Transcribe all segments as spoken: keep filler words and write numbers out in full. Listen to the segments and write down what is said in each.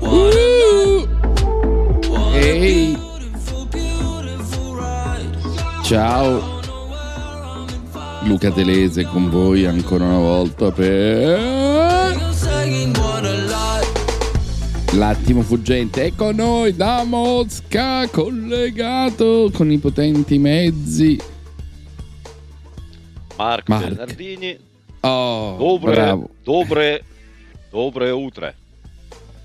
Uh. Ehi. Ciao. Luca Telese con voi ancora una volta per L'attimo fuggente. È con noi da Mosca, collegato con i potenti mezzi, Marco Mark. Bernardini. Oh, dobre, bravo. Dobre, dobre Udre.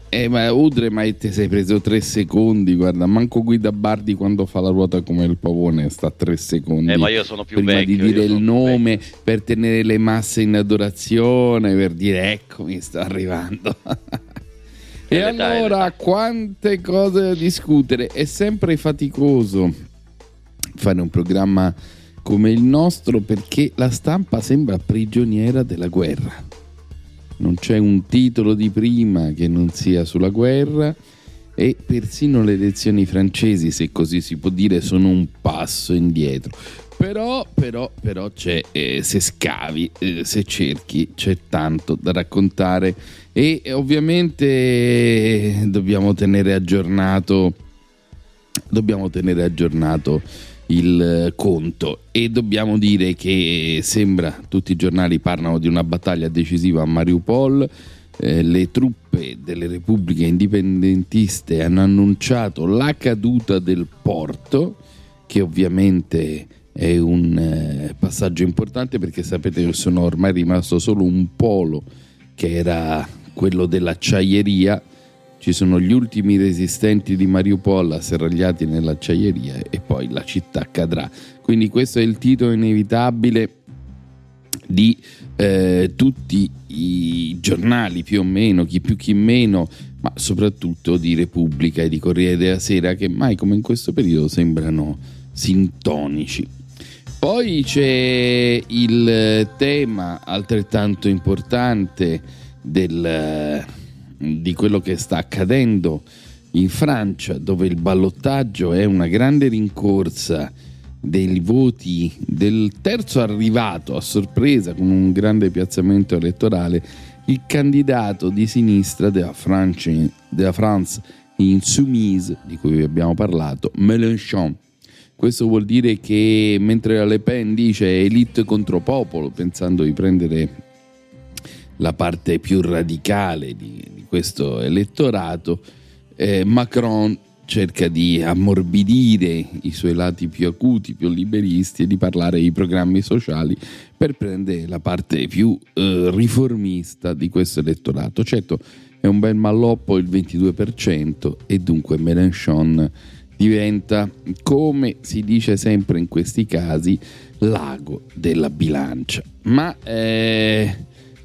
Eh, ma Udre, ma te sei preso tre secondi, guarda, manco Guida Bardi quando fa la ruota come il pavone sta tre secondi. Eh, ma io sono più prima vecchio. Prima di dire il nome, per tenere le masse in adorazione, per dire eccomi, sto arrivando. E, e allora, dai, quante cose da discutere. È sempre faticoso fare un programma come il nostro perché la stampa sembra prigioniera della guerra. Non c'è un titolo di prima che non sia sulla guerra e persino le elezioni francesi, se così si può dire, sono un passo indietro. Però, però, però c'è, eh, se scavi, eh, se cerchi, c'è tanto da raccontare e eh, ovviamente eh, dobbiamo tenere aggiornato, dobbiamo tenere aggiornato il conto e dobbiamo dire che sembra tutti i giornali parlano di una battaglia decisiva a Mariupol. Eh, le truppe delle repubbliche indipendentiste hanno annunciato la caduta del porto, che ovviamente è un eh, passaggio importante perché sapete che sono ormai rimasto solo un polo che era quello dell'acciaieria. Ci sono gli ultimi resistenti di Mariupol asserragliati nell'acciaieria e poi la città cadrà. Quindi questo è il titolo inevitabile di eh, tutti i giornali più o meno, chi più chi meno, ma soprattutto di Repubblica e di Corriere della Sera, che mai come in questo periodo sembrano sintonici. Poi c'è il tema altrettanto importante del... di quello che sta accadendo in Francia, dove il ballottaggio è una grande rincorsa dei voti del terzo arrivato a sorpresa con un grande piazzamento elettorale, il candidato di sinistra della France, della France Insoumise, di cui abbiamo parlato, Mélenchon. Questo vuol dire che mentre la Le Pen dice elite contro popolo, pensando di prendere la parte più radicale di, di questo elettorato, eh, Macron cerca di ammorbidire i suoi lati più acuti, più liberisti, e di parlare di programmi sociali per prendere la parte più eh, riformista di questo elettorato. Certo, è un bel malloppo il ventidue per cento e dunque Mélenchon diventa, come si dice sempre in questi casi, l'ago della bilancia. Ma... Eh,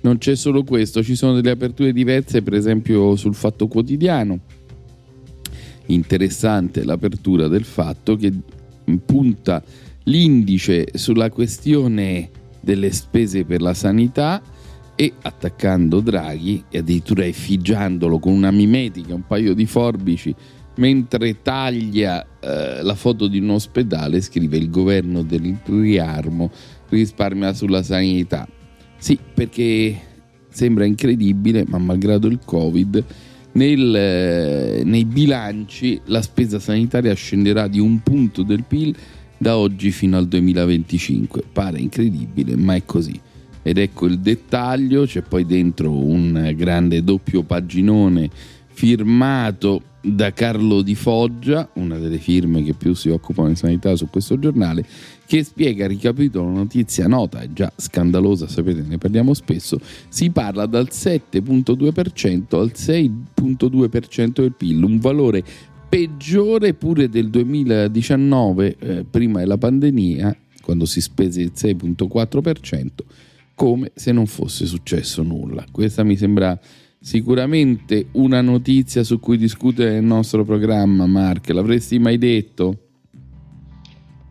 non c'è solo questo, ci sono delle aperture diverse, per esempio sul Fatto Quotidiano. Interessante l'apertura del Fatto che punta l'indice sulla questione delle spese per la sanità e attaccando Draghi e addirittura effigiandolo con una mimetica, un paio di forbici, mentre taglia eh, la foto di un ospedale, scrive il governo del riarmo risparmia sulla sanità. Sì, perché sembra incredibile, ma malgrado il Covid, nel, eh, nei bilanci la spesa sanitaria scenderà di un punto del P I L da oggi fino al duemilaventicinque. Pare incredibile, ma è così. Ed ecco il dettaglio, c'è poi dentro un grande doppio paginone firmato da Carlo Di Foggia, una delle firme che più si occupano di sanità su questo giornale, che spiega, ricapitolo, una notizia nota e già scandalosa, sapete, ne parliamo spesso. Si parla dal sette virgola due per cento al sei virgola due per cento del P I L, un valore peggiore pure del duemiladiciannove, eh, prima della pandemia, quando si spese il sei virgola quattro per cento, come se non fosse successo nulla. Questa mi sembra sicuramente una notizia su cui discutere nel nostro programma, Mark. L'avresti mai detto?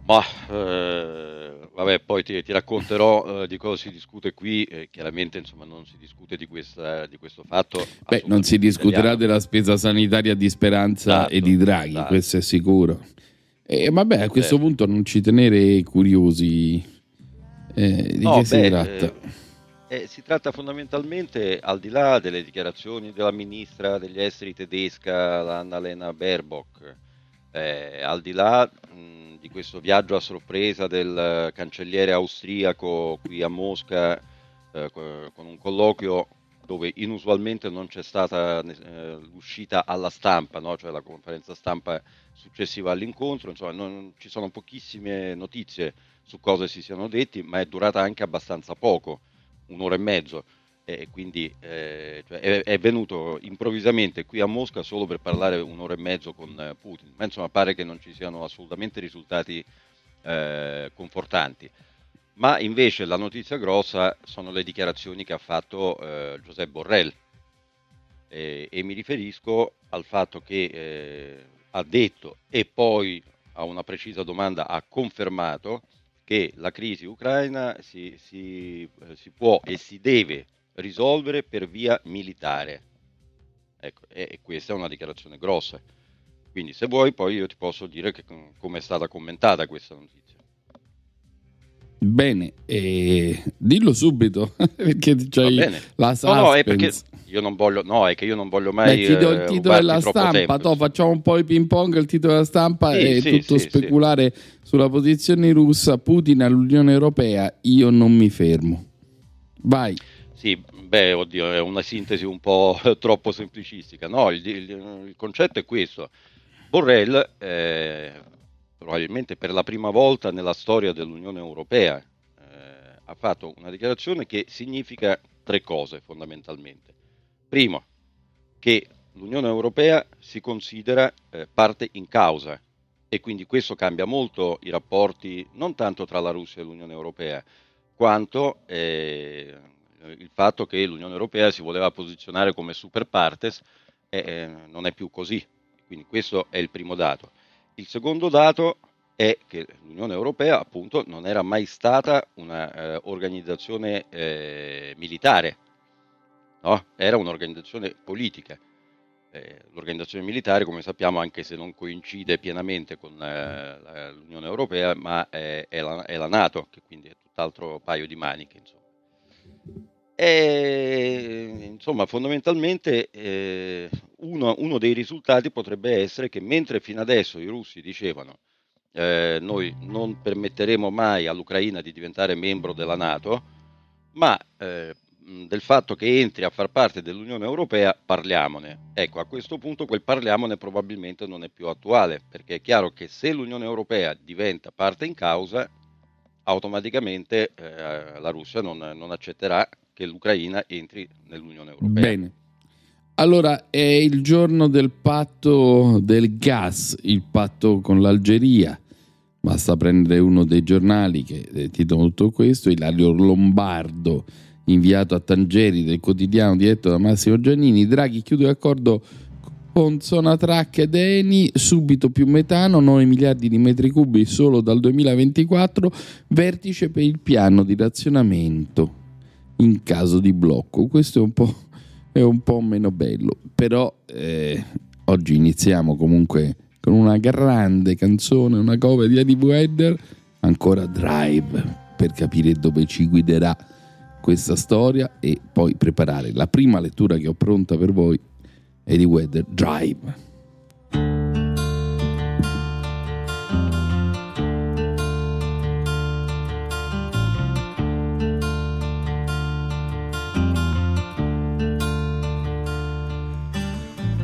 Ma eh, vabbè, poi ti, ti racconterò eh, di cosa si discute qui. Eh, chiaramente, insomma, non si discute di, questa, di questo fatto. Beh, non si discuterà italiano. Della spesa sanitaria di Speranza, esatto, e di Draghi, esatto. Questo è sicuro. E vabbè, a questo beh. punto non ci tenere curiosi eh, di no, che beh, si tratta. Eh, Eh, si tratta fondamentalmente, al di là delle dichiarazioni della ministra degli esteri tedesca, Annalena Baerbock, eh, al di là mh, di questo viaggio a sorpresa del cancelliere austriaco qui a Mosca, eh, con un colloquio dove inusualmente non c'è stata eh, l'uscita alla stampa, no? Cioè la conferenza stampa successiva all'incontro, insomma non, ci sono pochissime notizie su cosa si siano detti, ma è durata anche abbastanza poco. Un'ora e mezzo, e quindi eh, cioè è, è venuto improvvisamente qui a Mosca solo per parlare un'ora e mezzo con Putin, ma insomma pare che non ci siano assolutamente risultati eh, confortanti. Ma invece la notizia grossa sono le dichiarazioni che ha fatto eh, Giuseppe Borrell, e, e mi riferisco al fatto che eh, ha detto, e poi a una precisa domanda ha confermato, che la crisi ucraina si, si, si può e si deve risolvere per via militare. Ecco, e, e questa è una dichiarazione grossa. Quindi se vuoi poi io ti posso dire che, come è stata commentata questa notizia. Bene, eh, dillo subito, perché c'hai la suspense. No, no, è perché io non voglio, no, è che io non voglio mai. Beh, ti do il titolo della stampa, to, facciamo un po' i ping pong. Il titolo della stampa sì, è sì, tutto sì, speculare sì. sulla posizione russa, Putin all'Unione Europea. Io non mi fermo. Vai. Sì, beh, oddio, è una sintesi un po' troppo semplicistica. No, il, il, il concetto è questo. Borrell. Eh, probabilmente per la prima volta nella storia dell'Unione Europea, eh, ha fatto una dichiarazione che significa tre cose fondamentalmente. Primo, che l'Unione Europea si considera eh, parte in causa, e quindi questo cambia molto i rapporti non tanto tra la Russia e l'Unione Europea, quanto eh, il fatto che l'Unione Europea si voleva posizionare come super partes, eh, eh, non è più così. Quindi questo è il primo dato. Il secondo dato è che l'Unione Europea, appunto, non era mai stata un'organizzazione eh, eh, militare, no? Era un'organizzazione politica. Eh, l'organizzazione militare, come sappiamo, anche se non coincide pienamente con eh, l'Unione Europea, ma è, è, la, è la NATO, che quindi è tutt'altro paio di maniche, insomma. E, insomma, fondamentalmente eh, uno, uno dei risultati potrebbe essere che mentre fino adesso i russi dicevano eh, noi non permetteremo mai all'Ucraina di diventare membro della NATO, ma eh, del fatto che entri a far parte dell'Unione Europea parliamone. Ecco, a questo punto quel parliamone probabilmente non è più attuale, perché è chiaro che se l'Unione Europea diventa parte in causa, automaticamente eh, la Russia non, non accetterà che l'Ucraina entri nell'Unione Europea. Bene, allora è il giorno del patto del gas, il patto con l'Algeria. Basta prendere uno dei giornali che titola tutto questo. Ilario Lombardo, inviato a Tangeri del quotidiano diretto da Massimo Giannini. Draghi chiude l'accordo con Sonatrach ed Eni, subito più metano, nove miliardi di metri cubi solo dal duemilaventiquattro, vertice per il piano di razionamento in caso di blocco. Questo è un po', è un po' meno bello, però eh, oggi iniziamo comunque con una grande canzone, una cover di Eddie Vedder, ancora Drive, per capire dove ci guiderà questa storia e poi preparare la prima lettura che ho pronta per voi. Eddie Vedder, Drive.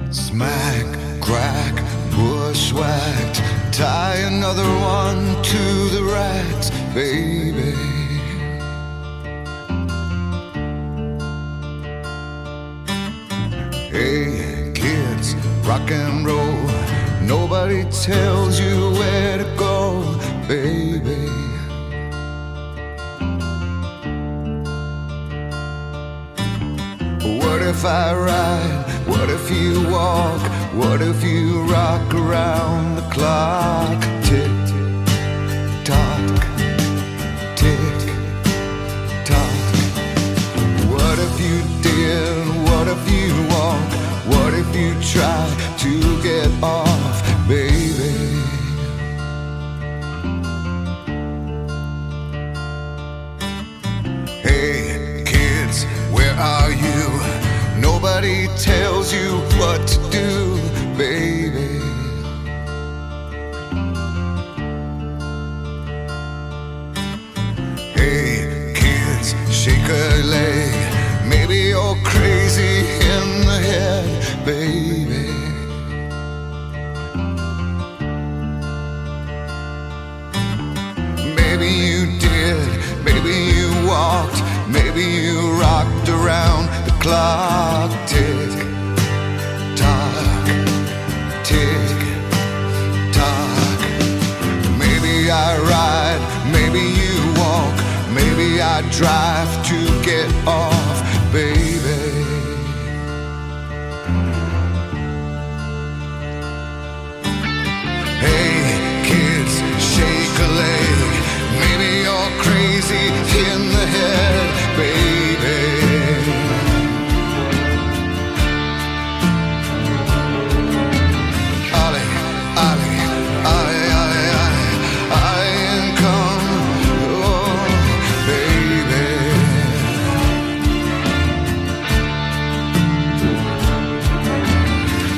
Smack, crack, bushwhacked, tie another one to the racks, baby. Hey, kids, rock and roll, nobody tells you where to go, baby. What if I ride? What if you walk? What if you rock around the clock? Tick tock, tick tock. What if you did? What if you walk? What if you try to get off, baby? Hey kids, where are you? Nobody tells you what to do, baby. Hey kids, shake a leg. Maybe you're crazy in the head, baby. Maybe you did, maybe you walked, maybe you rocked around the clock. Tick tock, tick tock. Maybe I ride, maybe you walk, maybe I drive to get off, baby. Hey kids, shake a leg. Maybe you're crazy in the head, baby. Ollie, Ollie, Ollie, Ollie, Ollie, Ollie and come, oh, baby.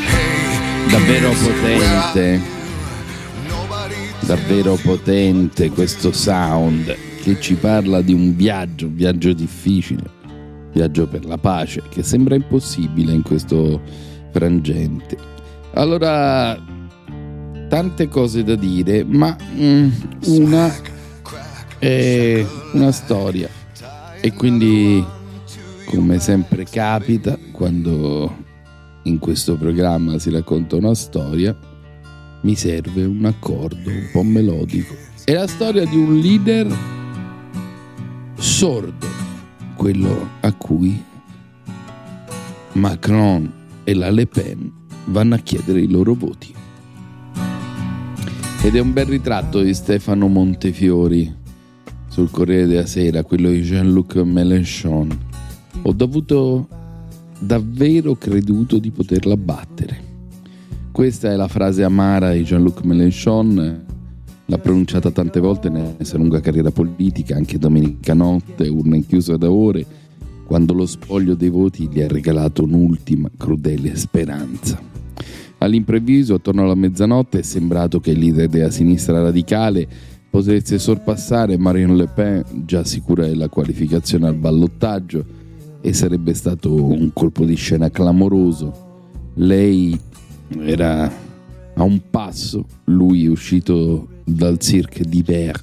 Hey, davvero potente. Davvero potente questo sound che ci parla di un viaggio, un viaggio difficile, un viaggio per la pace che sembra impossibile in questo frangente. Allora, tante cose da dire, ma mm, una è una storia, e quindi, come sempre capita quando in questo programma si racconta una storia, mi serve un accordo un po' melodico. È la storia di un leader sordo, quello a cui Macron e la Le Pen vanno a chiedere i loro voti. Ed è un bel ritratto di Stefano Montefiori sul Corriere della Sera, quello di Jean-Luc Mélenchon. Ho dovuto davvero creduto di poterla battere. Questa è la frase amara di Jean-Luc Mélenchon, l'ha pronunciata tante volte nella sua lunga carriera politica, anche domenica notte, urne chiuse da ore, quando lo spoglio dei voti gli ha regalato un'ultima crudele speranza. All'improvviso, attorno alla mezzanotte, è sembrato che il leader della sinistra radicale potesse sorpassare Marine Le Pen, già sicura della qualificazione al ballottaggio, e sarebbe stato un colpo di scena clamoroso. Lei era a un passo, lui è uscito dal Cirque d'Hiver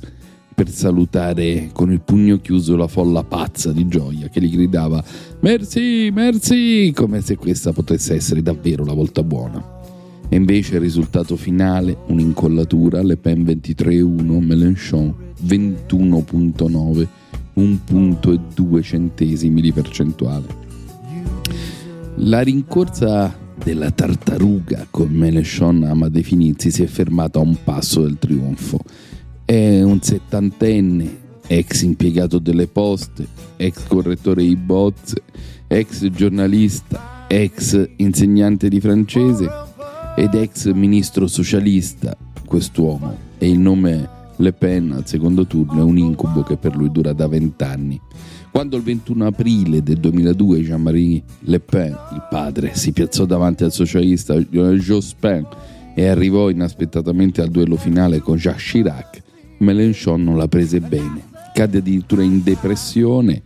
per salutare con il pugno chiuso la folla pazza di gioia che gli gridava «Merci, merci!», come se questa potesse essere davvero la volta buona. E invece il risultato finale, un'incollatura, Le Pen ventitré virgola uno, Mélenchon ventuno virgola nove, un punto e due centesimi di percentuale. La rincorsa della tartaruga, come Mélenchon ama definirsi, si è fermata a un passo del trionfo. È un settantenne, ex impiegato delle poste, ex correttore di bozze, ex giornalista, ex insegnante di francese ed ex ministro socialista. Quest'uomo e il nome Le Pen al secondo turno è un incubo che per lui dura da vent'anni. Quando il ventuno aprile del duemiladue Jean-Marie Le Pen, il padre, si piazzò davanti al socialista Jospin e arrivò inaspettatamente al duello finale con Jacques Chirac, Mélenchon non la prese bene. Cadde addirittura in depressione,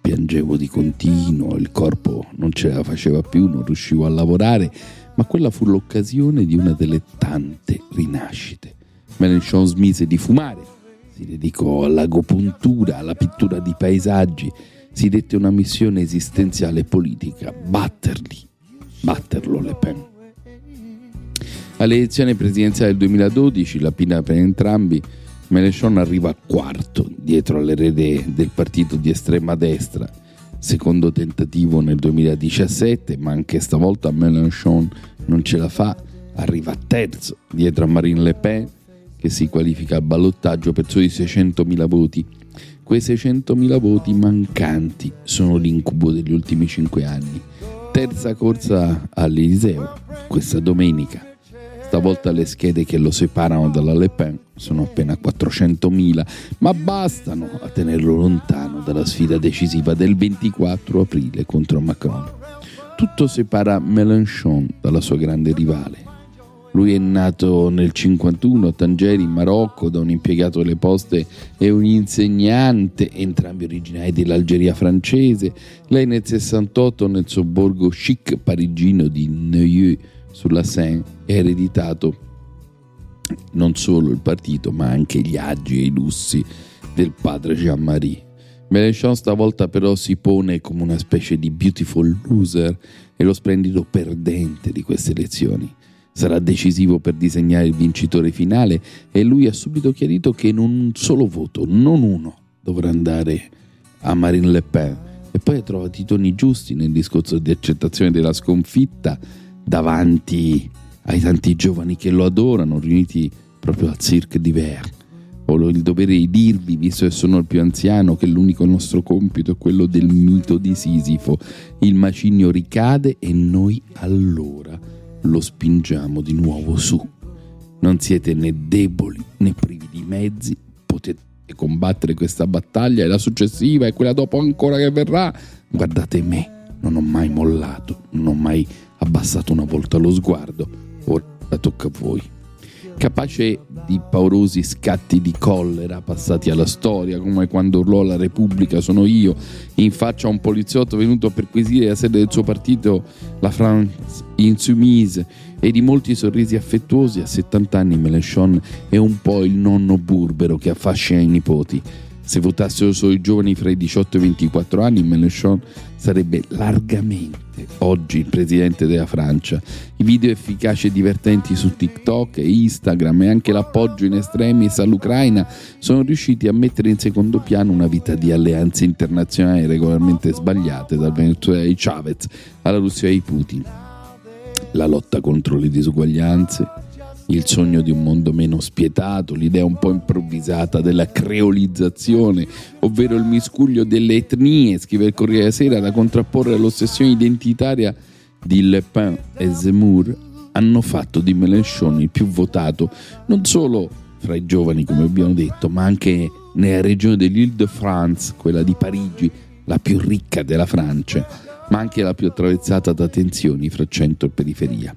piangevo di continuo, il corpo non ce la faceva più, non riuscivo a lavorare, ma quella fu l'occasione di una delle tante rinascite. Mélenchon smise di fumare. Si dedicò all'agopuntura, alla pittura di paesaggi, si dette una missione esistenziale e politica, batterli, batterlo Le Pen. All'elezione presidenziale del duemiladodici, la pinna per entrambi, Mélenchon arriva quarto, dietro all'erede del partito di estrema destra, secondo tentativo nel duemiladiciassette, ma anche stavolta Mélenchon non ce la fa, arriva terzo dietro a Marine Le Pen, che si qualifica al ballottaggio per soli seicentomila voti. Quei seicentomila voti mancanti sono l'incubo degli ultimi cinque anni. Terza corsa all'Eliseo questa domenica. Stavolta le schede che lo separano dalla Le Pen sono appena quattrocentomila, ma bastano a tenerlo lontano dalla sfida decisiva del ventiquattro aprile contro Macron. Tutto separa Mélenchon dalla sua grande rivale. Lui è nato nel cinquantuno a Tangeri, in Marocco, da un impiegato delle poste e un insegnante, entrambi originari dell'Algeria francese. Lei nel sessantotto nel sobborgo chic parigino di Neuilly sulla Seine ha ereditato non solo il partito ma anche gli agi e i lussi del padre Jean-Marie. Mélenchon stavolta però si pone come una specie di beautiful loser e lo splendido perdente di queste elezioni. Sarà decisivo per disegnare il vincitore finale e lui ha subito chiarito che in un solo voto, non uno, dovrà andare a Marine Le Pen. E poi ha trovato i toni giusti nel discorso di accettazione della sconfitta davanti ai tanti giovani che lo adorano, riuniti proprio al Cirque d'Hiver. Ho il dovere di dirvi, visto che sono il più anziano, che l'unico nostro compito è quello del mito di Sisifo. Il macigno ricade e noi allora lo spingiamo di nuovo su. Non siete né deboli né privi di mezzi, potete combattere questa battaglia e la successiva e quella dopo ancora che verrà. Guardate me, non ho mai mollato, non ho mai abbassato una volta lo sguardo, ora tocca a voi. Capace di paurosi scatti di collera passati alla storia, come quando urlò la Repubblica sono io in faccia a un poliziotto venuto a perquisire la sede del suo partito, la France Insoumise, e di molti sorrisi affettuosi. A settant'anni Mélenchon è un po' il nonno burbero che affascina i nipoti. Se votassero solo i giovani fra i diciotto e i ventiquattro anni, Mélenchon sarebbe largamente oggi il presidente della Francia. I video efficaci e divertenti su TikTok e Instagram e anche l'appoggio in estremis all'Ucraina sono riusciti a mettere in secondo piano una vita di alleanze internazionali regolarmente sbagliate, dal Venezuela di Chavez alla Russia di Putin. La lotta contro le disuguaglianze, il sogno di un mondo meno spietato, l'idea un po' improvvisata della creolizzazione, ovvero il miscuglio delle etnie, scrive il Corriere della Sera, da contrapporre all'ossessione identitaria di Le Pen e Zemmour, hanno fatto di Mélenchon il più votato, non solo fra i giovani, come abbiamo detto, ma anche nella regione dell'Île-de-France, quella di Parigi, la più ricca della Francia, ma anche la più attraversata da tensioni fra centro e periferia,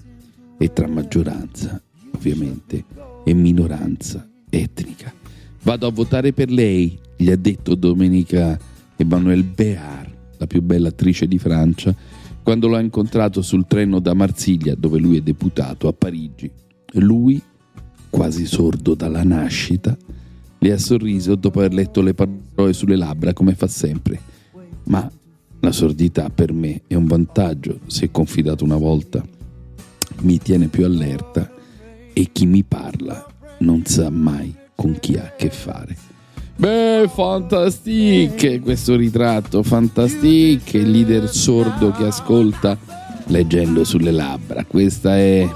e tra maggioranza ovviamente è minoranza etnica. Vado a votare per lei, gli ha detto domenica Emmanuelle Béart, la più bella attrice di Francia, quando l'ha incontrato sul treno da Marsiglia, dove lui è deputato, a Parigi. Lui, quasi sordo dalla nascita, le ha sorriso dopo aver letto le parole sulle labbra, come fa sempre. Ma la sordità per me è un vantaggio, se confidato una volta mi tiene più allerta e chi mi parla non sa mai con chi ha a che fare. Beh, fantastiche questo ritratto, fantastiche il leader sordo che ascolta leggendo sulle labbra. Questa è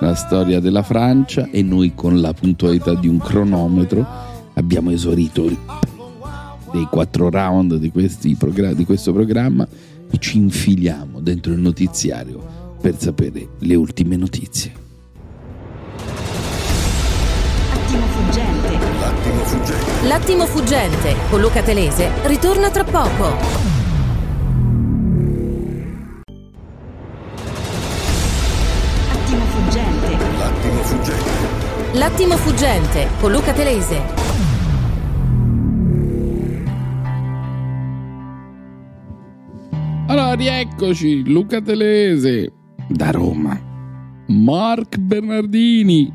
la storia della Francia e noi, con la puntualità di un cronometro, abbiamo esaurito il dei quattro round di, questi progr- di questo programma e ci infiliamo dentro il notiziario per sapere le ultime notizie. L'attimo fuggente. L'attimo fuggente. L'attimo fuggente con Luca Telese ritorna tra poco. L'attimo fuggente. L'attimo fuggente. L'attimo fuggente con Luca Telese. Allora, rieccoci, Luca Telese da Roma, Marco Bernardini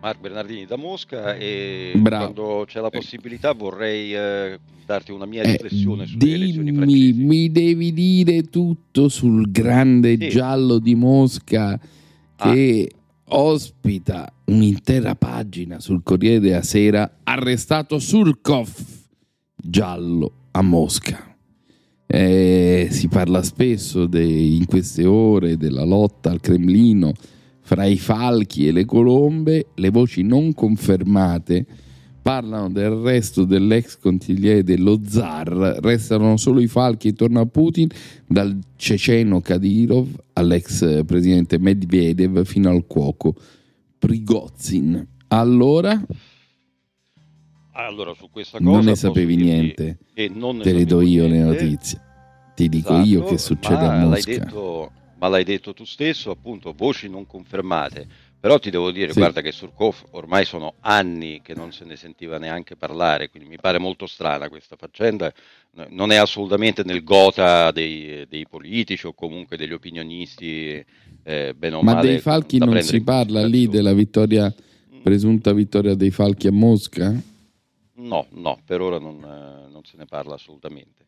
Marco Bernardini da Mosca, e Bravo. Quando c'è la possibilità vorrei eh, darti una mia riflessione eh, sulle dimmi, elezioni francesi. Mi devi dire tutto sul grande sì. giallo di Mosca che ah. ospita un'intera pagina sul Corriere della Sera. Arrestato Surkov, giallo a Mosca. Eh, si parla spesso de, in queste ore della lotta al Cremlino fra i falchi e le colombe. Le voci non confermate parlano del resto dell'ex consigliere dello zar, restano solo i falchi intorno a Putin, dal ceceno Kadyrov all'ex presidente Medvedev fino al cuoco Prigozhin. Allora? Allora, su questa cosa non ne sapevi niente, che non ne te le do io niente. Le notizie, ti dico esatto, io che succede a Mosca. L'hai detto, ma l'hai detto tu stesso, appunto, voci non confermate, però ti devo dire, sì. guarda che Surkov ormai sono anni che non se ne sentiva neanche parlare, quindi mi pare molto strana questa faccenda, non è assolutamente nel gota dei, dei politici o comunque degli opinionisti, eh, bene o ma male. Ma dei falchi non si parla lì della vittoria, presunta vittoria dei falchi a Mosca? No, no, per ora non, non se ne parla assolutamente.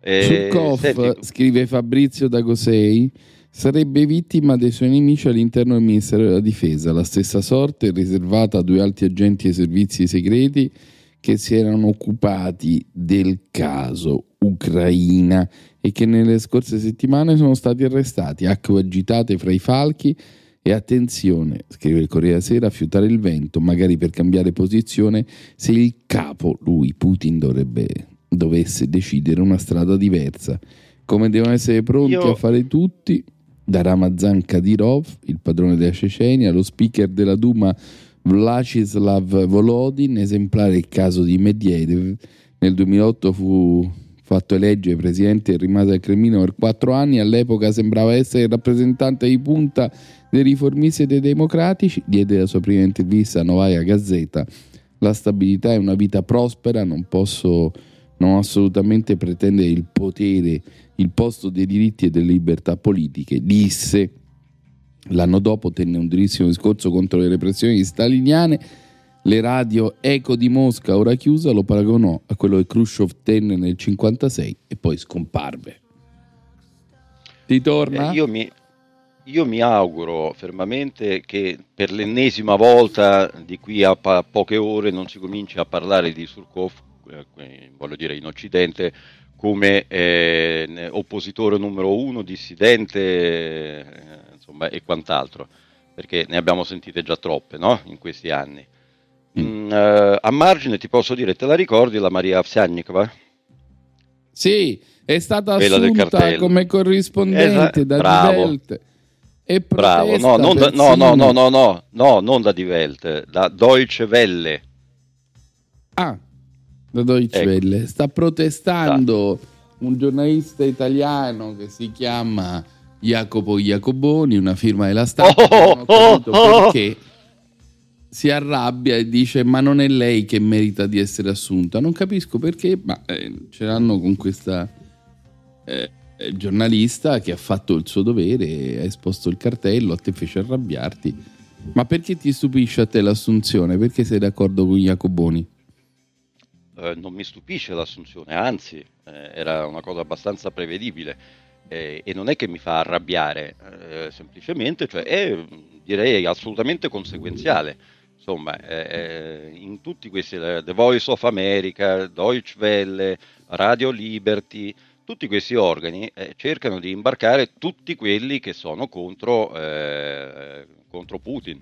Eh, Surkov, senti... scrive Fabrizio Dagosei, sarebbe vittima dei suoi nemici all'interno del Ministero della Difesa. La stessa sorte è riservata a due altri agenti dei servizi segreti che si erano occupati del caso Ucraina e che nelle scorse settimane sono stati arrestati. Acque agitate fra i falchi. E attenzione, scrive il Corriere della Sera, a fiutare il vento, magari per cambiare posizione, se il capo, lui, Putin, dovrebbe, dovesse decidere una strada diversa. Come devono essere pronti Io... a fare tutti, da Ramazan Kadyrov, il padrone della Cecenia, allo speaker della Duma Vladislav Volodin, esemplare il caso di Medvedev. Nel duemilaotto fu fatto eleggere presidente e rimase al Cremlino per quattro anni. All'epoca sembrava essere il rappresentante di punta dei riformisti e dei democratici, diede la sua prima intervista a Novaja Gazeta. La stabilità è una vita prospera, non posso non assolutamente pretendere il potere, il posto dei diritti e delle libertà politiche, disse. L'anno dopo tenne un durissimo discorso contro le repressioni staliniane. Le radio Eco di Mosca, ora chiusa, lo paragonò a quello che Khrushchev tenne nel cinquantasei e poi scomparve. Ti torna? Eh, io mi... Io mi auguro fermamente che per l'ennesima volta di qui a pa- poche ore non si cominci a parlare di Surkov, eh, voglio dire in Occidente, come eh, oppositore numero uno, dissidente eh, insomma, e quant'altro, perché ne abbiamo sentite già troppe, no? In questi anni. Mm. Mm, eh, a margine ti posso dire, te la ricordi la Maria Avsyannikova? Sì, è stata Quella assunta come corrispondente Esa- da Die Welt. Bravo, no, non da, no, no, no, no, no, no, non da Die Welt, da Deutsche Welle. Ah, da Deutsche ecco. Welle. Sta protestando da. un giornalista italiano che si chiama Jacopo Iacoboni, una firma della stampa, oh, non ho capito oh, perché oh. si arrabbia e dice ma non è lei che merita di essere assunta. Non capisco perché, ma eh, ce l'hanno con questa... Eh, giornalista che ha fatto il suo dovere, ha esposto il cartello, a te fece arrabbiarti. Ma perché ti stupisce a te l'assunzione? Perché sei d'accordo con Iacoboni? Eh, non mi stupisce l'assunzione, anzi eh, era una cosa abbastanza prevedibile eh, e non è che mi fa arrabbiare, eh, semplicemente cioè, è direi assolutamente conseguenziale. Insomma, eh, in tutti questi eh, The Voice of America, Deutsche Welle, Radio Liberty, tutti questi organi eh, cercano di imbarcare tutti quelli che sono contro, eh, contro Putin.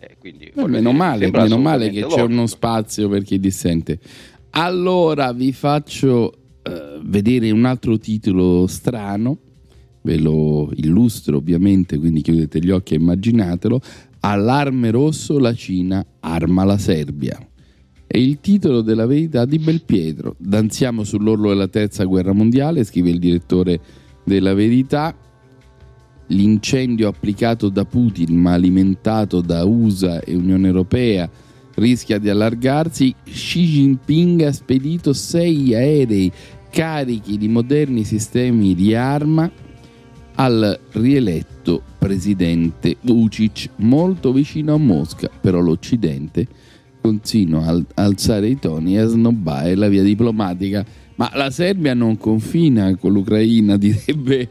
Eh, quindi, no, meno dire, male, meno male che logico. C'è uno spazio per chi dissente. Allora vi faccio eh, vedere un altro titolo strano, ve lo illustro ovviamente, quindi chiudete gli occhi e immaginatelo. Allarme rosso, la Cina arma la Serbia. È il titolo della verità di Belpietro. Danziamo sull'orlo della terza guerra mondiale, scrive il direttore della Verità. L'incendio applicato da Putin ma alimentato da U S A e Unione Europea rischia di allargarsi. Xi Jinping ha spedito sei aerei carichi di moderni sistemi di arma al rieletto presidente Vučić, molto vicino a Mosca, però l'Occidente continua a alzare i toni e a snobbare la via diplomatica. Ma la Serbia non confina con l'Ucraina, direbbe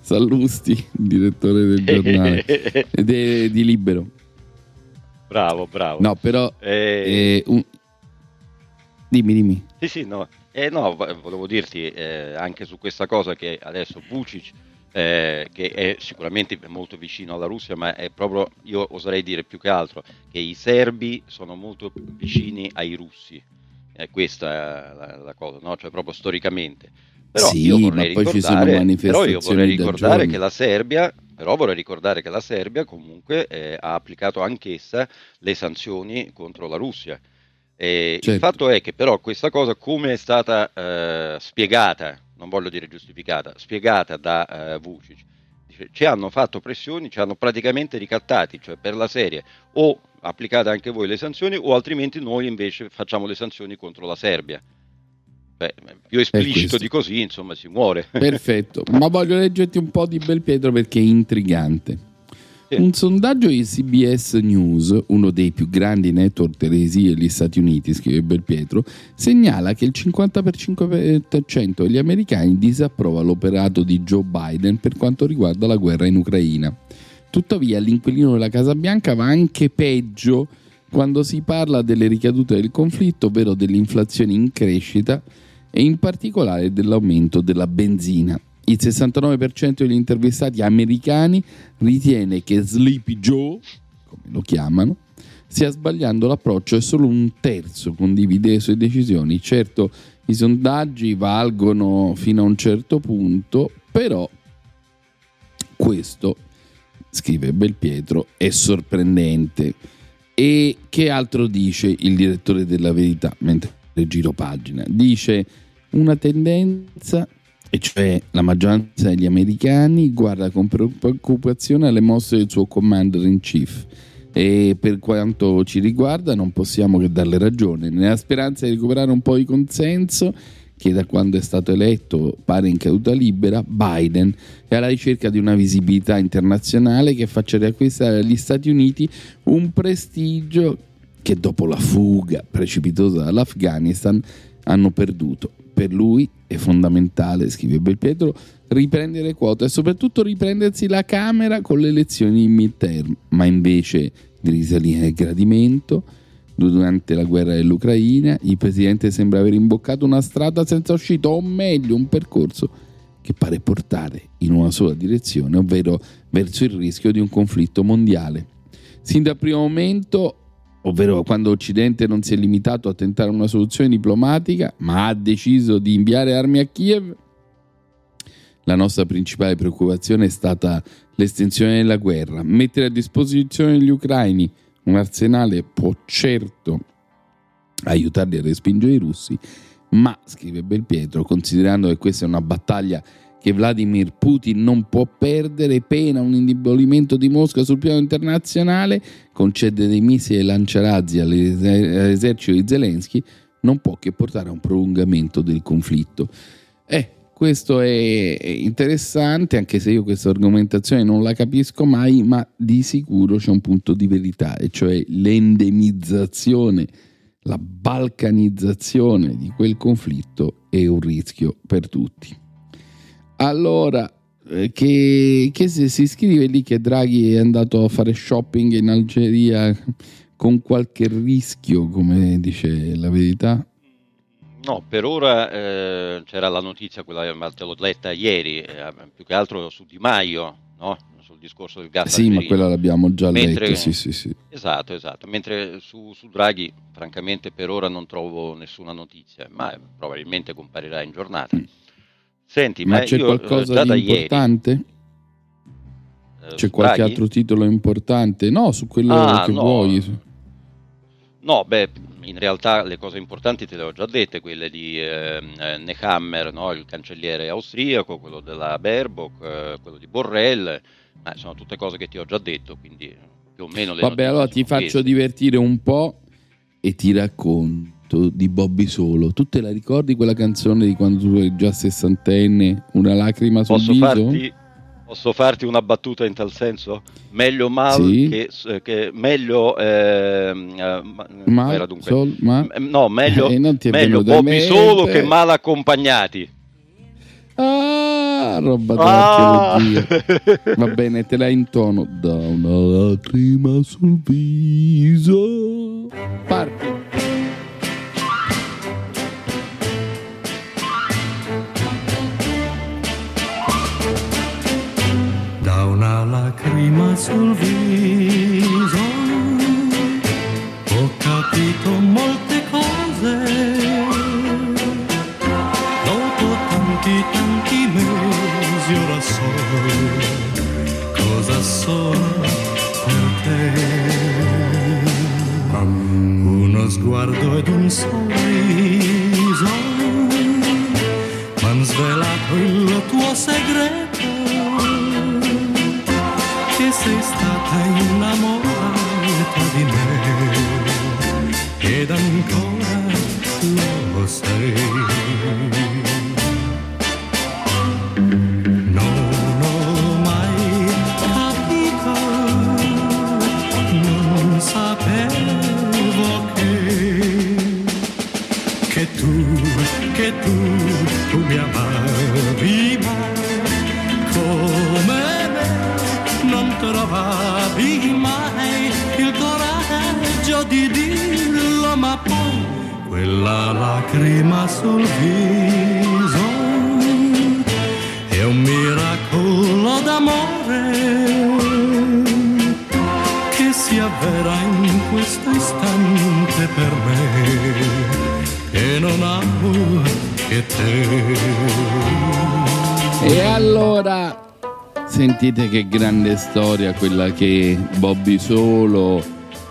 Sallusti, il direttore del giornale de, di Libero. Bravo, bravo. No, però... Eh... Eh, un... Dimmi, dimmi. Sì, sì, no. Eh no, volevo dirti eh, anche su questa cosa che adesso Vučić, eh, che è sicuramente molto vicino alla Russia, ma è proprio, io oserei dire più che altro, che i serbi sono molto vicini ai russi, eh, questa è la, la cosa, no? Cioè proprio storicamente. Però sì, io vorrei ma poi ci sono manifestazioni. Però io vorrei ricordare che la Serbia, però vorrei ricordare che la Serbia comunque eh, ha applicato anch'essa le sanzioni contro la Russia. Eh, certo. Il fatto è che però questa cosa, come è stata eh, spiegata, non voglio dire giustificata, spiegata da eh, Vučić, dice, ci hanno fatto pressioni, ci hanno praticamente ricattati, cioè per la serie o applicate anche voi le sanzioni o altrimenti noi invece facciamo le sanzioni contro la Serbia. Beh, più esplicito di così insomma si muore. Perfetto, ma voglio leggerti un po' di Belpietro perché è intrigante. Un sondaggio di C B S News, uno dei più grandi network televisivi degli Stati Uniti, scrive Belpietro, segnala che il cinquanta per cento degli americani disapprova l'operato di Joe Biden per quanto riguarda la guerra in Ucraina. Tuttavia l'inquilino della Casa Bianca va anche peggio quando si parla delle ricadute del conflitto, ovvero dell'inflazione in crescita e in particolare dell'aumento della benzina. Il sessantanove per cento degli intervistati americani ritiene che Sleepy Joe, come lo chiamano, stia sbagliando l'approccio e solo un terzo condivide le sue decisioni. Certo, i sondaggi valgono fino a un certo punto, però questo, scrive Belpietro, è sorprendente. E che altro dice il direttore della Verità, mentre giro pagina? Dice una tendenza... E cioè la maggioranza degli americani guarda con preoccupazione alle mosse del suo commander in chief e per quanto ci riguarda non possiamo che darle ragione, nella speranza di recuperare un po' di consenso che da quando è stato eletto pare in caduta libera. Biden è alla ricerca di una visibilità internazionale che faccia riacquistare agli Stati Uniti un prestigio che dopo la fuga precipitosa dall'Afghanistan hanno perduto. Per lui è fondamentale, scrive Belpietro, riprendere quota e soprattutto riprendersi la Camera con le elezioni in midterm, ma invece di risalire il gradimento durante la guerra dell'Ucraina il presidente sembra aver imboccato una strada senza uscita, o meglio un percorso che pare portare in una sola direzione, ovvero verso il rischio di un conflitto mondiale. Sin dal primo momento, ovvero quando l'Occidente non si è limitato a tentare una soluzione diplomatica, ma ha deciso di inviare armi a Kiev, la nostra principale preoccupazione è stata l'estensione della guerra. Mettere a disposizione degli ucraini un arsenale può certo aiutarli a respingere i russi, ma, scrive Belpietro, considerando che questa è una battaglia che Vladimir Putin non può perdere, pena un indebolimento di Mosca sul piano internazionale, concede dei missili e lanciarazzi all'esercito di Zelensky, non può che portare a un prolungamento del conflitto. Eh, questo è interessante, anche se io questa argomentazione non la capisco mai, ma di sicuro c'è un punto di verità, e cioè l'endemizzazione, la balcanizzazione di quel conflitto è un rischio per tutti. Allora, che, che se si scrive lì che Draghi è andato a fare shopping in Algeria con qualche rischio, come dice la Verità? No, per ora eh, c'era la notizia, quella te l'ho letta ieri, eh, più che altro su Di Maio, no? Sul discorso del gas. Sì, algerino. Ma quella l'abbiamo già mentre, letta, sì, sì, sì. Esatto, esatto. Mentre su, su Draghi, francamente, per ora non trovo nessuna notizia, ma probabilmente comparirà in giornata. Mm. Senti, ma, ma c'è io, qualcosa di importante? Ieri, c'è qualche Draghi? Altro titolo importante? No, su quello ah, che no. vuoi. No, beh, in realtà le cose importanti te le ho già dette, quelle di eh, Nehammer, no? Il cancelliere austriaco, quello della Baerbock, eh, quello di Borrell, ma sono tutte cose che ti ho già detto, quindi più o meno le Vabbè, allora ti faccio queste. divertire un po' e ti racconto di Bobby Solo. Tu te la ricordi quella canzone di quando tu eri già sessantenne, una lacrima sul posso viso? Farti, posso farti una battuta in tal senso? Meglio mal sì. che, che meglio eh, ma, era dunque, sol, ma? No, meglio, eh, non ti è meglio Bobby mente. Solo che mal accompagnati. Ah, roba ah. Va bene, te la intono. Da una lacrima sul viso. Parti. una lacrima sul viso. Ho capito molte cose dopo tanti tanti mesi, ora so cosa sono per te. Uno sguardo ed un sorriso m'han svelato il tuo segreto, sei stata innamorata di me ed ancora lo sei. Non ho mai capito, non sapevo che che tu, che tu, tu mi amavi, ma come non trovavi mai il coraggio di dirlo, ma poi quella lacrima sul viso è un miracolo d'amore che si avvera in questo istante per me, e non amo che te. E allora sentite che grande storia quella che Bobby Solo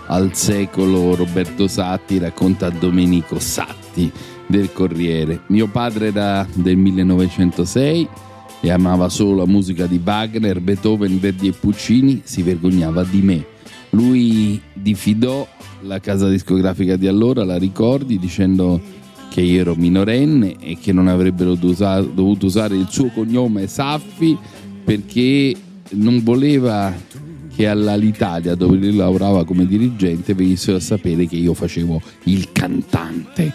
al secolo Roberto Satti racconta a Domenico Satti del Corriere. Mio padre era del millenovecentosei e amava solo la musica di Wagner, Beethoven, Verdi e Puccini, si vergognava di me. Lui diffidò la casa discografica di allora, la ricordi, dicendo che io ero minorenne e che non avrebbero dovuto usare il suo cognome Saffi, perché non voleva che all'Alitalia, dove lui lavorava come dirigente, venissero a sapere che io facevo il cantante.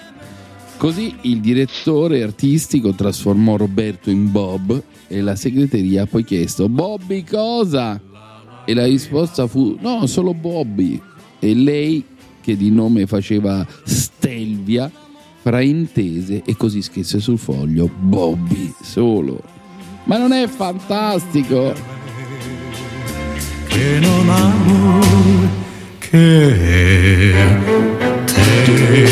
Così il direttore artistico trasformò Roberto in Bob e la segreteria ha poi chiesto: Bobby cosa? E la risposta fu: no, solo Bobby. E lei, che di nome faceva Stelvia, fraintese e così scrisse sul foglio Bobby Solo. Ma non è fantastico? Che non amo che te.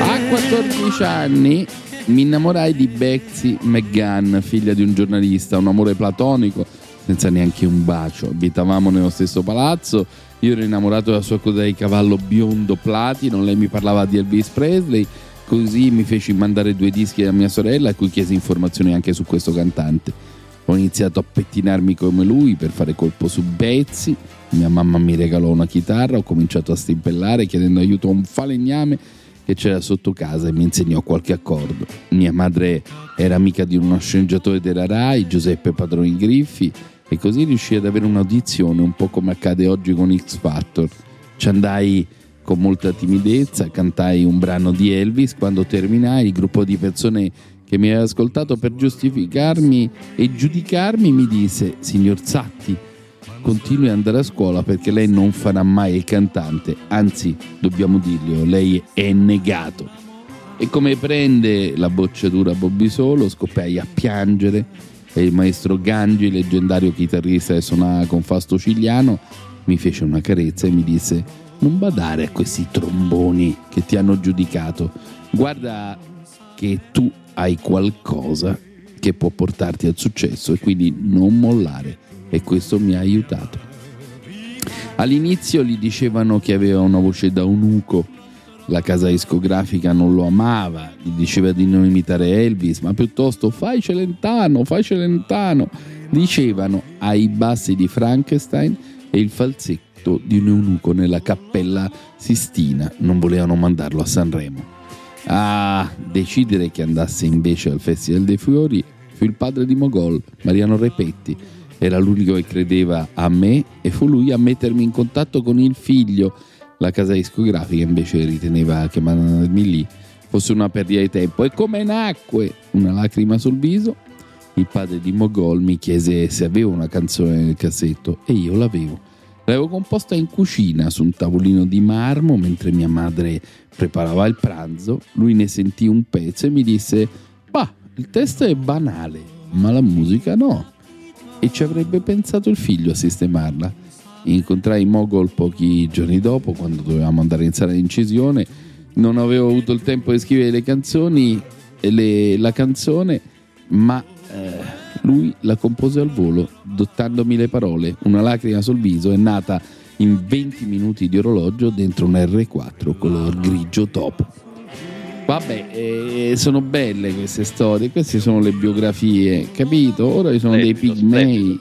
A quattordici anni mi innamorai di Betsy McGann, figlia di un giornalista, un amore platonico, senza neanche un bacio. Abitavamo nello stesso palazzo, io ero innamorato della sua coda di cavallo biondo platino, lei mi parlava di Elvis Presley. Così mi feci mandare due dischi da mia sorella, a cui chiesi informazioni anche su questo cantante. Ho iniziato a pettinarmi come lui per fare colpo su Betsy. Mia mamma mi regalò una chitarra, ho cominciato a strimpellare chiedendo aiuto a un falegname che c'era sotto casa e mi insegnò qualche accordo. Mia madre era amica di uno sceneggiatore della Rai, Giuseppe Padroni Griffi, e così riuscii ad avere un'audizione, un po' come accade oggi con X Factor. Ci andai con molta timidezza, cantai un brano di Elvis. Quando terminai, il gruppo di persone che mi aveva ascoltato, per giustificarmi e giudicarmi, mi disse: signor Satti, continui ad andare a scuola perché lei non farà mai il cantante, anzi dobbiamo dirglielo, lei è negato. E come prende la bocciatura Bobby Solo, scoppiai a piangere e il maestro Gangi, leggendario chitarrista che suonava con Fausto Cigliano, mi fece una carezza e mi disse: non badare a questi tromboni che ti hanno giudicato, guarda che tu hai qualcosa che può portarti al successo e quindi non mollare. E questo mi ha aiutato. All'inizio gli dicevano che aveva una voce da eunuco, la casa discografica non lo amava, gli diceva di non imitare Elvis ma piuttosto fai Celentano, fai Celentano, dicevano ai bassi di Frankenstein e il falsetto di un eunuco nella Cappella Sistina, non volevano mandarlo a Sanremo. A decidere che andasse invece al Festival dei Fiori fu il padre di Mogol, Mariano Repetti. Era l'unico che credeva a me e fu lui a mettermi in contatto con il figlio. La casa discografica invece riteneva che mandarmi lì fosse una perdita di tempo. E come nacque una lacrima sul viso, il padre di Mogol mi chiese se avevo una canzone nel cassetto e io l'avevo. L'avevo composta in cucina su un tavolino di marmo mentre mia madre preparava il pranzo. Lui ne sentì un pezzo e mi disse: bah, il testo è banale, ma la musica no. e ci avrebbe pensato il figlio a sistemarla. Incontrai Mogol pochi giorni dopo, quando dovevamo andare in sala di incisione. Non avevo avuto il tempo di scrivere le canzoni, le, la canzone, ma eh, lui la compose al volo, dottandomi le parole. Una lacrima sul viso è nata in venti minuti di orologio dentro un erre quattro color grigio topo. Vabbè, eh, sono belle queste storie, queste sono le biografie, capito? Ora ci sono dei pigmei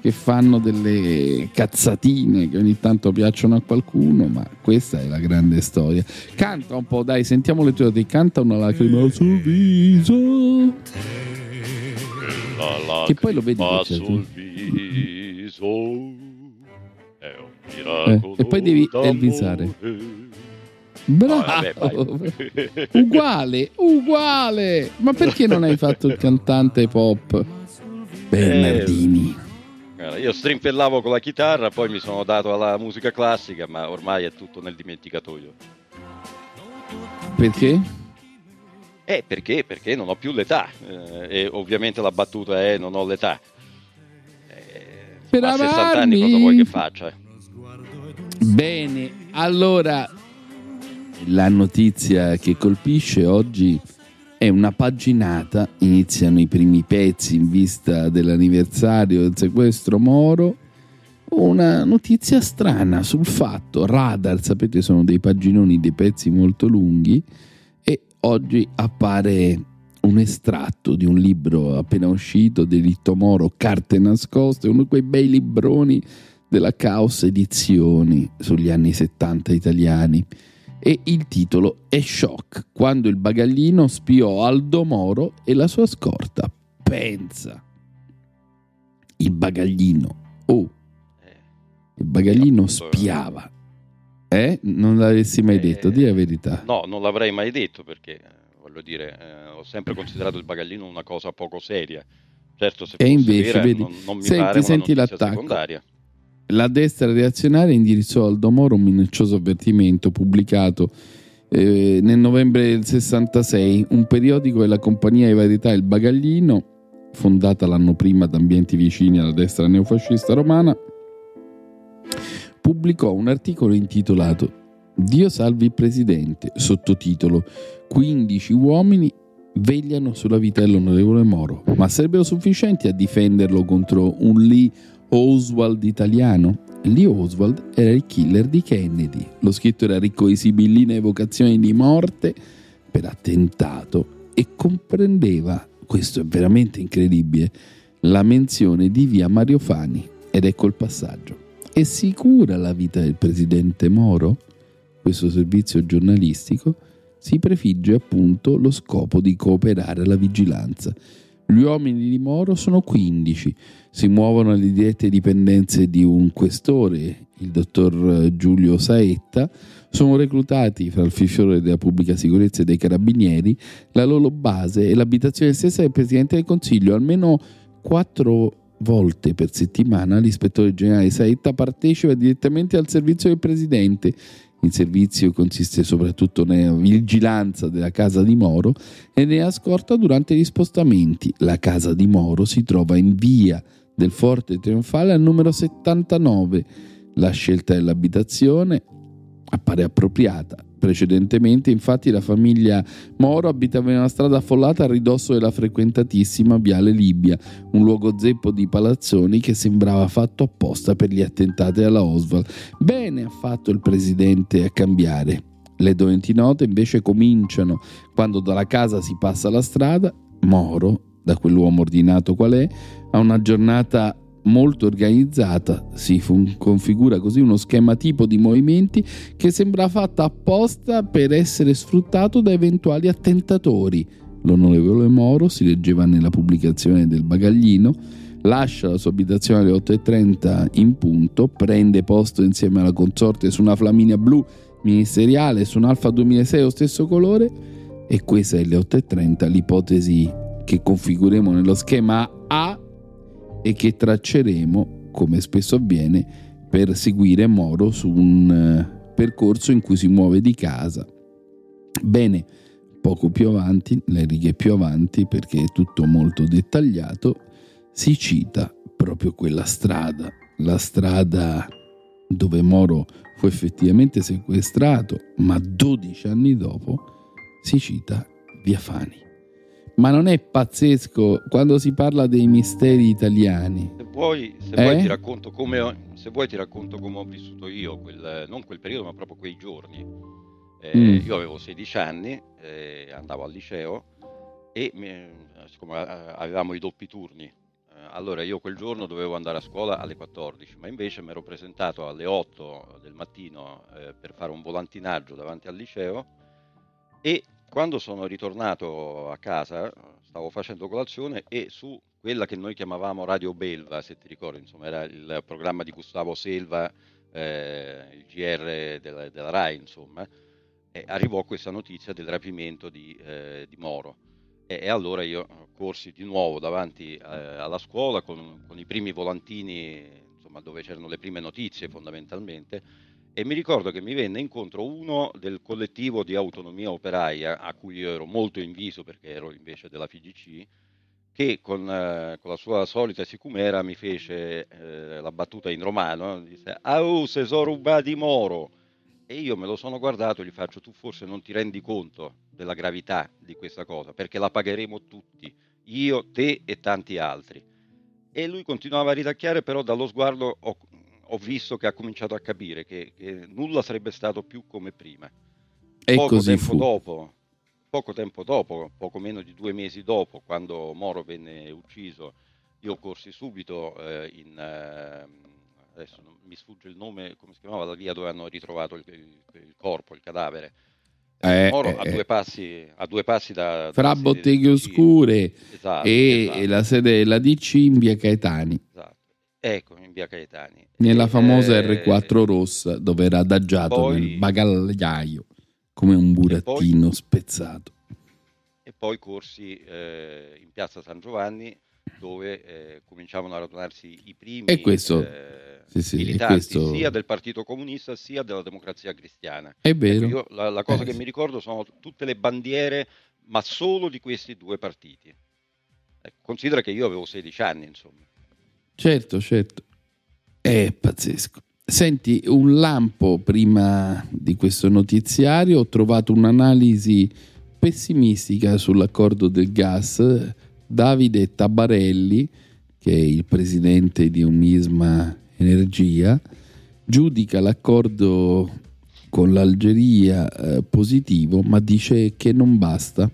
che fanno delle cazzatine che ogni tanto piacciono a qualcuno, ma questa è la grande storia. Canta un po', dai, sentiamo le tue note. Canta una lacrima sul viso, che poi lo vedi che sul viso. Eh, e poi devi elvisare. Bravo, vabbè, uguale, uguale. Ma perché non hai fatto il cantante pop? Bernardini. Eh, io strimpellavo con la chitarra, poi mi sono dato alla musica classica, ma ormai è tutto nel dimenticatoio. Perché? Eh, perché? Perché non ho più l'età. Eh, e ovviamente la battuta è non ho l'età. Per a sessanta anni cosa vuoi che faccia? Bene, allora la notizia che colpisce oggi è una paginata. Iniziano i primi pezzi in vista dell'anniversario del sequestro Moro. Una notizia strana sul fatto. Radar, sapete, sono dei paginoni, dei pezzi molto lunghi. E oggi appare un estratto di un libro appena uscito, Delitto Moro, Carte Nascoste, uno di quei bei libroni della Caos Edizioni sugli anni settanta italiani, e il titolo è Shock, quando il Bagaglino spiò Aldo Moro e la sua scorta. Pensa, il Bagaglino, oh, il Bagaglino spiava, eh? Non l'avessi mai detto, eh, di la verità. No, non l'avrei mai detto perché... voglio dire, eh, ho sempre considerato il Bagaglino una cosa poco seria. Certo, se e invece vera, vedi, non, non mi senti, pare senti una notizia secondaria. La destra reazionaria indirizzò a Aldo Moro un minaccioso avvertimento pubblicato eh, nel novembre del sessantasei. Un periodico della compagnia di varietà Il Bagaglino, fondata l'anno prima da ambienti vicini alla destra neofascista romana, pubblicò un articolo intitolato Dio salvi il presidente, sottotitolo quindici uomini vegliano sulla vita dell'onorevole Moro, ma sarebbero sufficienti a difenderlo contro un Lee Oswald italiano? Lee Oswald era il killer di Kennedy. Lo scritto era ricco di sibilline evocazioni di morte per attentato e comprendeva, questo è veramente incredibile, la menzione di via Mario Fani. Ed ecco il passaggio. È sicura la vita del presidente Moro? Questo servizio giornalistico si prefigge appunto lo scopo di cooperare alla vigilanza. Gli uomini di Moro sono quindici, si muovono alle dirette dipendenze di un questore, il dottor Giulio Saetta, sono reclutati fra il fifiore della pubblica sicurezza e dei carabinieri, la loro base è l'abitazione stessa del Presidente del Consiglio. Almeno quattro volte per settimana l'ispettore generale Saetta partecipa direttamente al servizio del Presidente. Il servizio consiste soprattutto nella vigilanza della casa di Moro e nella scorta durante gli spostamenti. La casa di Moro si trova in via del Forte Trionfale al numero settantanove. La scelta dell'abitazione appare appropriata. Precedentemente, infatti, la famiglia Moro abitava in una strada affollata a ridosso della frequentatissima Viale Libia, un luogo zeppo di palazzoni che sembrava fatto apposta per gli attentati alla Oswald. Bene ha fatto il presidente a cambiare. Le dolenti note invece cominciano quando dalla casa si passa alla strada. Moro, da quell'uomo ordinato qual è, ha una giornata molto organizzata, si fun- configura così uno schema tipo di movimenti che sembra fatta apposta per essere sfruttato da eventuali attentatori. L'onorevole Moro, si leggeva nella pubblicazione del Bagaglino, lascia la sua abitazione alle otto e trenta in punto, prende posto insieme alla consorte su una Flaminia blu ministeriale, su un Alfa duemilasei lo stesso colore, e questa è alle otto e trenta l'ipotesi che configureremo nello schema A e che tracceremo, come spesso avviene, per seguire Moro su un percorso in cui si muove di casa. Bene, poco più avanti, le righe più avanti, perché è tutto molto dettagliato, si cita proprio quella strada, la strada dove Moro fu effettivamente sequestrato, ma dodici anni dopo si cita Via Fani. Ma non è pazzesco quando si parla dei misteri italiani? Se vuoi, se eh? vuoi ti racconto come ho, se vuoi ti racconto come ho vissuto io quel, non quel periodo, ma proprio quei giorni. Eh, mm. Io avevo sedici anni, eh, andavo al liceo e mi, siccome avevamo i doppi turni, eh, allora io quel giorno dovevo andare a scuola alle quattordici, ma invece mi ero presentato alle otto del mattino eh, per fare un volantinaggio davanti al liceo e quando sono ritornato a casa stavo facendo colazione e su quella che noi chiamavamo Radio Belva, se ti ricordi, insomma era il programma di Gustavo Selva, eh, il G R della, della Rai, insomma, e arrivò questa notizia del rapimento di, eh, di Moro. E, e allora io corsi di nuovo davanti eh, alla scuola con, con i primi volantini, insomma, dove c'erano le prime notizie fondamentalmente. E mi ricordo che mi venne incontro uno del collettivo di autonomia operaia, a cui io ero molto inviso perché ero invece della F I G C, che con, eh, con la sua solita sicumera mi fece eh, la battuta in romano, disse «Au, se so rubati Moro!» E io me lo sono guardato e gli faccio «Tu forse non ti rendi conto della gravità di questa cosa, perché la pagheremo tutti, io, te e tanti altri». E lui continuava a ridacchiare, però dallo sguardo ho... ho visto che ha cominciato a capire che, che nulla sarebbe stato più come prima. E poco così tempo fu. Dopo, poco tempo dopo, poco meno di due mesi dopo, quando Moro venne ucciso, io corsi subito eh, in eh, adesso non, mi sfugge il nome, come si chiamava la via dove hanno ritrovato il, il, il corpo, il cadavere. Eh, Moro eh, a due passi, a due passi da, da fra Botteghe Oscure, esatto, e, esatto. E la sede della D C in via Caetani. Esatto. Ecco, in via Caetani. Nella e, famosa erre quattro eh, rossa, dove era adagiato poi, nel bagagliaio come un burattino e poi, spezzato. E poi corsi eh, in piazza San Giovanni, dove eh, cominciavano a radunarsi i primi e questo, eh, sì, sì, militanti e questo... sia del Partito Comunista sia della Democrazia Cristiana. È vero. Ecco, io, la, la cosa eh, che sì. mi ricordo sono tutte le bandiere, ma solo di questi due partiti. Ecco, considera che io avevo sedici anni, insomma. Certo, certo. È pazzesco. Senti, un lampo prima di questo notiziario, ho trovato un'analisi pessimistica sull'accordo del gas. Davide Tabarelli, che è il presidente di Umisma Energia, giudica l'accordo con l'Algeria eh, positivo, ma dice che non basta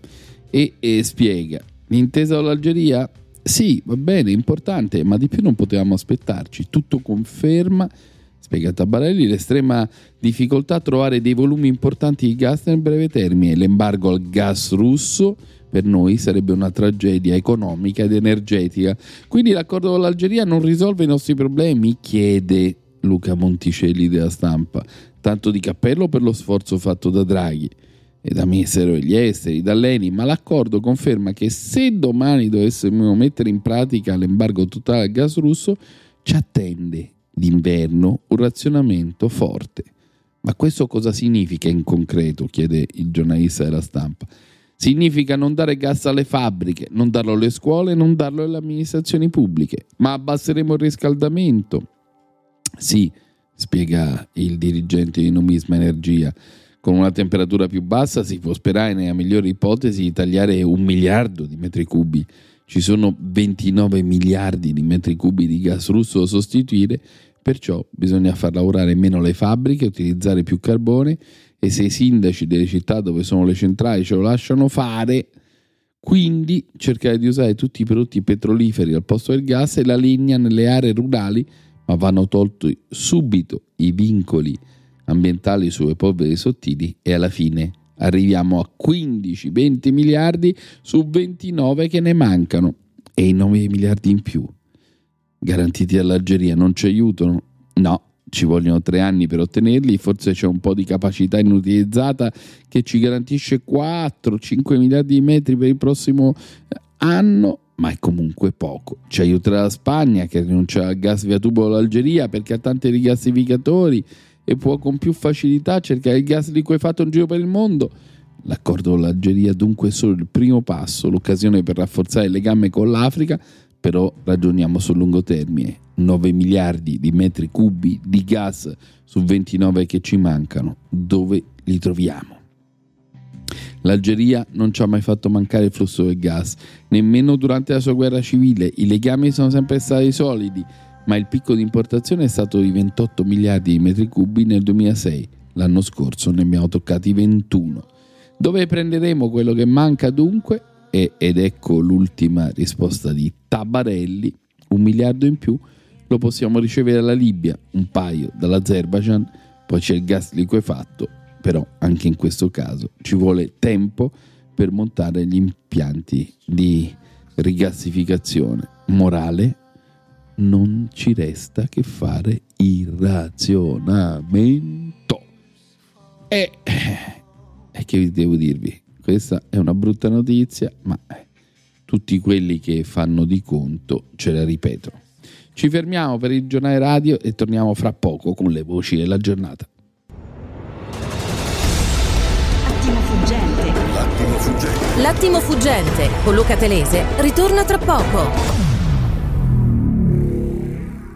e, e spiega. L'intesa con l'Algeria... Sì, va bene, importante, ma di più non potevamo aspettarci. Tutto conferma, spiega Tabarelli, l'estrema difficoltà a trovare dei volumi importanti di gas nel breve termine. L'embargo al gas russo per noi sarebbe una tragedia economica ed energetica. Quindi l'accordo con l'Algeria non risolve i nostri problemi, chiede Luca Monticelli della Stampa. Tanto di cappello per lo sforzo fatto da Draghi e da Ministero degli Esteri, dall'Eni, ma l'accordo conferma che se domani dovessimo mettere in pratica l'embargo totale al gas russo, ci attende d'inverno un razionamento forte. Ma questo cosa significa in concreto? Chiede il giornalista della Stampa. Significa non dare gas alle fabbriche, non darlo alle scuole, non darlo alle amministrazioni pubbliche, ma abbasseremo il riscaldamento. Sì, spiega il dirigente di Umisma Energia. Con una temperatura più bassa si può sperare, nella migliore ipotesi, di tagliare un miliardo di metri cubi. Ci sono ventinove miliardi di metri cubi di gas russo da sostituire, perciò bisogna far lavorare meno le fabbriche, utilizzare più carbone e se i sindaci delle città dove sono le centrali ce lo lasciano fare, quindi cercare di usare tutti i prodotti petroliferi al posto del gas e la legna nelle aree rurali, ma vanno tolti subito i vincoli ambientali sulle polveri sottili e alla fine arriviamo a quindici venti miliardi su ventinove che ne mancano e i nove miliardi in più garantiti dall'Algeria non ci aiutano? No, ci vogliono tre anni per ottenerli, forse c'è un po' di capacità inutilizzata che ci garantisce quattro cinque miliardi di metri per il prossimo anno, ma è comunque poco. Ci aiuterà la Spagna che rinuncia al gas via tubo dall'Algeria perché ha tanti rigassificatori e può con più facilità cercare il gas liquefatto in giro per il mondo. L'accordo con l'Algeria dunque è solo il primo passo, l'occasione per rafforzare il legame con l'Africa, però ragioniamo sul lungo termine. nove miliardi di metri cubi di gas su ventinove che ci mancano, dove li troviamo? L'Algeria non ci ha mai fatto mancare il flusso del gas, nemmeno durante la sua guerra civile. I legami sono sempre stati solidi, ma il picco di importazione è stato di ventotto miliardi di metri cubi nel duemilasei. L'anno scorso ne abbiamo toccati ventuno. Dove prenderemo quello che manca dunque? E, ed ecco l'ultima risposta di Tabarelli: un miliardo in più lo possiamo ricevere dalla Libia, un paio dall'Azerbaijan, poi c'è il gas liquefatto. Però anche in questo caso ci vuole tempo per montare gli impianti di rigassificazione. Morale: non ci resta che fare il razionamento. E, e che devo dirvi? Questa è una brutta notizia, ma tutti quelli che fanno di conto ce la ripetono. Ci fermiamo per il giornale radio e torniamo fra poco con le voci della giornata. L'attimo fuggente. L'attimo fuggente con Luca Telese ritorna tra poco.